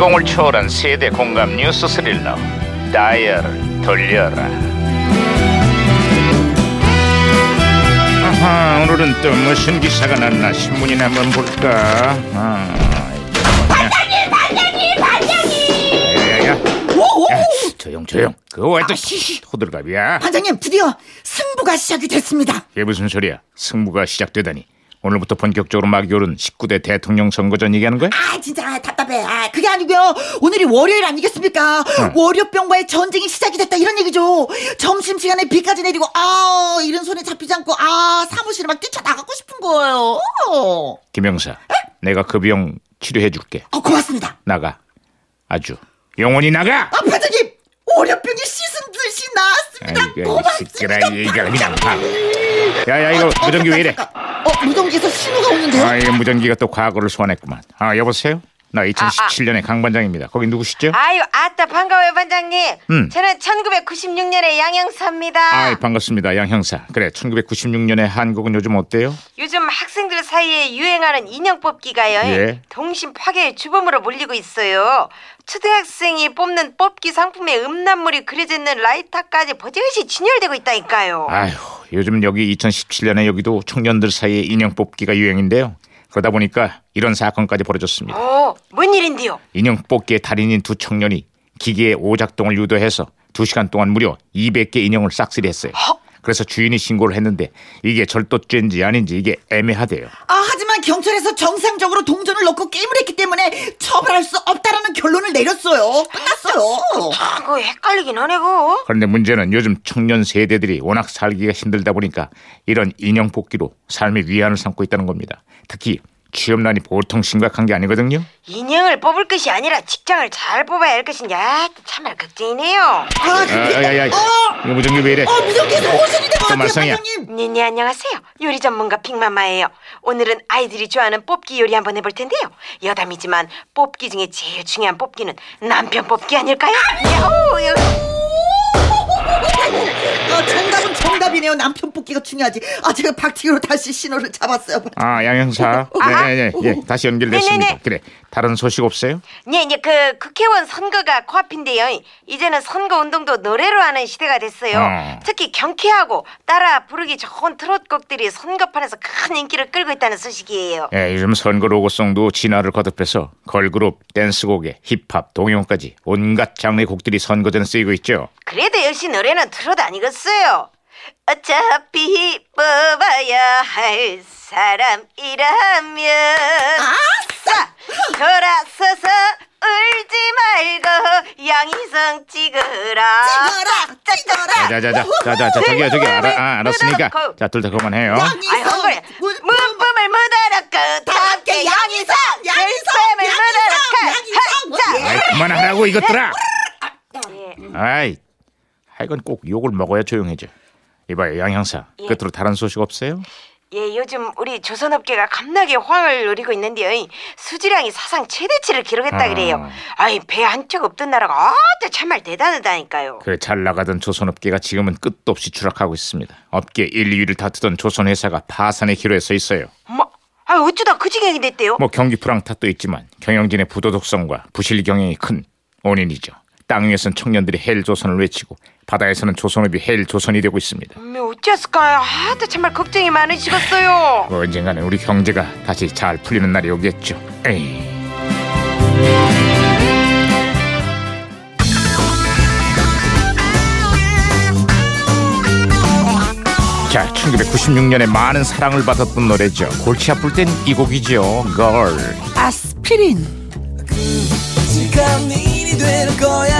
시공을 초월한 세대 공감 뉴스 스릴러 다이얼을 돌려라. 아하, 오늘은 또 무슨 기사가 났나 신문이나 한번 볼까. 반장님! 야야야! 야, 조용. 그거 왜 또 호들갑이야? 반장님, 드디어 승부가 시작이 됐습니다. 이게 무슨 소리야? 승부가 시작되다니. 오늘부터 본격적으로 막 요른 19대 대통령 선거전 얘기하는 거야? 아 진짜 답답해. 아 그게 아니고요. 오늘이 월요일 아니겠습니까? 월요병과의 전쟁이 시작이 됐다 이런 얘기죠. 점심시간에 비까지 내리고 이런 손에 잡히지 않고 사무실에 막 뛰쳐나가고 싶은 거예요. 김영사, 내가 그 병 치료해줄게. 고맙습니다. 나가. 아주 영원히 나가. 반장님, 월요병이 시즌 듯이 나왔습니다. 고맙습니다. 야야, 이거 무전기 왜 이래? 무전기에서 신호가 오는데요? 이거 무전기가 또 과거를 소환했구만. 여보세요? 나 2017년의 강 반장입니다. 거기 누구시죠? 아따 반가워요 반장님. 저는 1996년의 양 형사입니다. 반갑습니다 양 형사. 그래, 1996년의 한국은 요즘 어때요? 요즘 학생들 사이에 유행하는 인형 뽑기가요, 동심 파괴의 주범으로 몰리고 있어요. 초등학생이 뽑는 뽑기 상품에 음란물이 그려져 있는 라이터까지 버젓이 진열되고 있다니까요. 요즘 여기 2017년에 여기도 청년들 사이에 인형 뽑기가 유행인데요. 그러다 보니까 이런 사건까지 벌어졌습니다. 뭔 일인데요? 인형 뽑기의 달인인 두 청년이 기계의 오작동을 유도해서 2시간 동안 무려 200개 인형을 싹쓸이 했어요. 그래서 주인이 신고를 했는데 이게 절도죄인지 아닌지 이게 애매하대요. 하지만 경찰에서 정상적으로 동전을 넣고 게임을 했기 때문에 처벌할 수 없다라는 결론을 내렸어요. 끝났어요. 그거 헷갈리긴 하네. 그런데 문제는 요즘 청년 세대들이 워낙 살기가 힘들다 보니까 이런 인형 뽑기로 삶의 위안을 삼고 있다는 겁니다. 특히 취업난이 보통 심각한 게 아니거든요. 인형을 뽑을 것이 아니라 직장을 잘 뽑아야 할 것이냐, 참말 걱정이네요. 이거 무전기 왜 이래? 무전기에서 호신이 된 것 같아요 반장님. 네 안녕하세요. 요리 전문가 빅마마예요. 오늘은 아이들이 좋아하는 뽑기 요리 한번 해볼 텐데요. 여담이지만 뽑기 중에 제일 중요한 뽑기는 남편 뽑기 아닐까요? 정답은 정답이네요. 남편 뽑기가 중요하지. 제가 박치기로 다시 신호를 잡았어요. 양 형사. 네, 다시 연결됐습니다. 네네네. 그래, 다른 소식 없어요? 네, 그 국회의원 선거가 코앞인데요. 이제는 선거운동도 노래로 하는 시대가 됐어요. 특히 경쾌하고 따라 부르기 좋은 트롯곡들이 선거판에서 큰 인기를 끌고 있다는 소식이에요. 요즘 선거 로고송도 진화를 거듭해서 걸그룹, 댄스곡에 힙합, 동요까지 온갖 장르의 곡들이 선거전에 쓰이고 있죠. 그래도 역시 노래는 트롯 아니겠어요? 어차피 뽑아야 할 사람이라면 아싸! 돌아서서 울지 말고 양희성 찍어라. 저기 알았으니까 자, 둘 다 그만해요. 양희성 문품을 묻어놓고 다 함께 양희성 그만하라고 이것들아. 이건 꼭 욕을 먹어야 조용해져. 이봐요 양 형사. 끝으로 다른 소식 없어요? 요즘 우리 조선업계가 겁나게 호황을 누리고 있는데요. 수주량이 사상 최대치를 기록했다 그래요. 배 한 척 없던 나라가 참말 대단하다니까요. 그래, 잘 나가던 조선업계가 지금은 끝도 없이 추락하고 있습니다. 업계 1, 2위를 다투던 조선회사가 파산의 기로에 서 있어요. 어쩌다 그 지경이 됐대요? 경기 불황 탓도 있지만 경영진의 부도덕성과 부실 경영이 큰 원인이죠. 땅 위에서는 청년들이 헬 조선을 외치고 바다에서는 조선업이 헬 조선이 되고 있습니다. 어찌했을까요? 정말 걱정이 많으시겠어요. 언젠가는 우리 경제가 다시 잘 풀리는 날이 오겠죠. 자, 1996년에 많은 사랑을 받았던 노래죠. 골치 아플 땐 이 곡이죠. 걸. 아스피린. 그 시간이 되는 거야.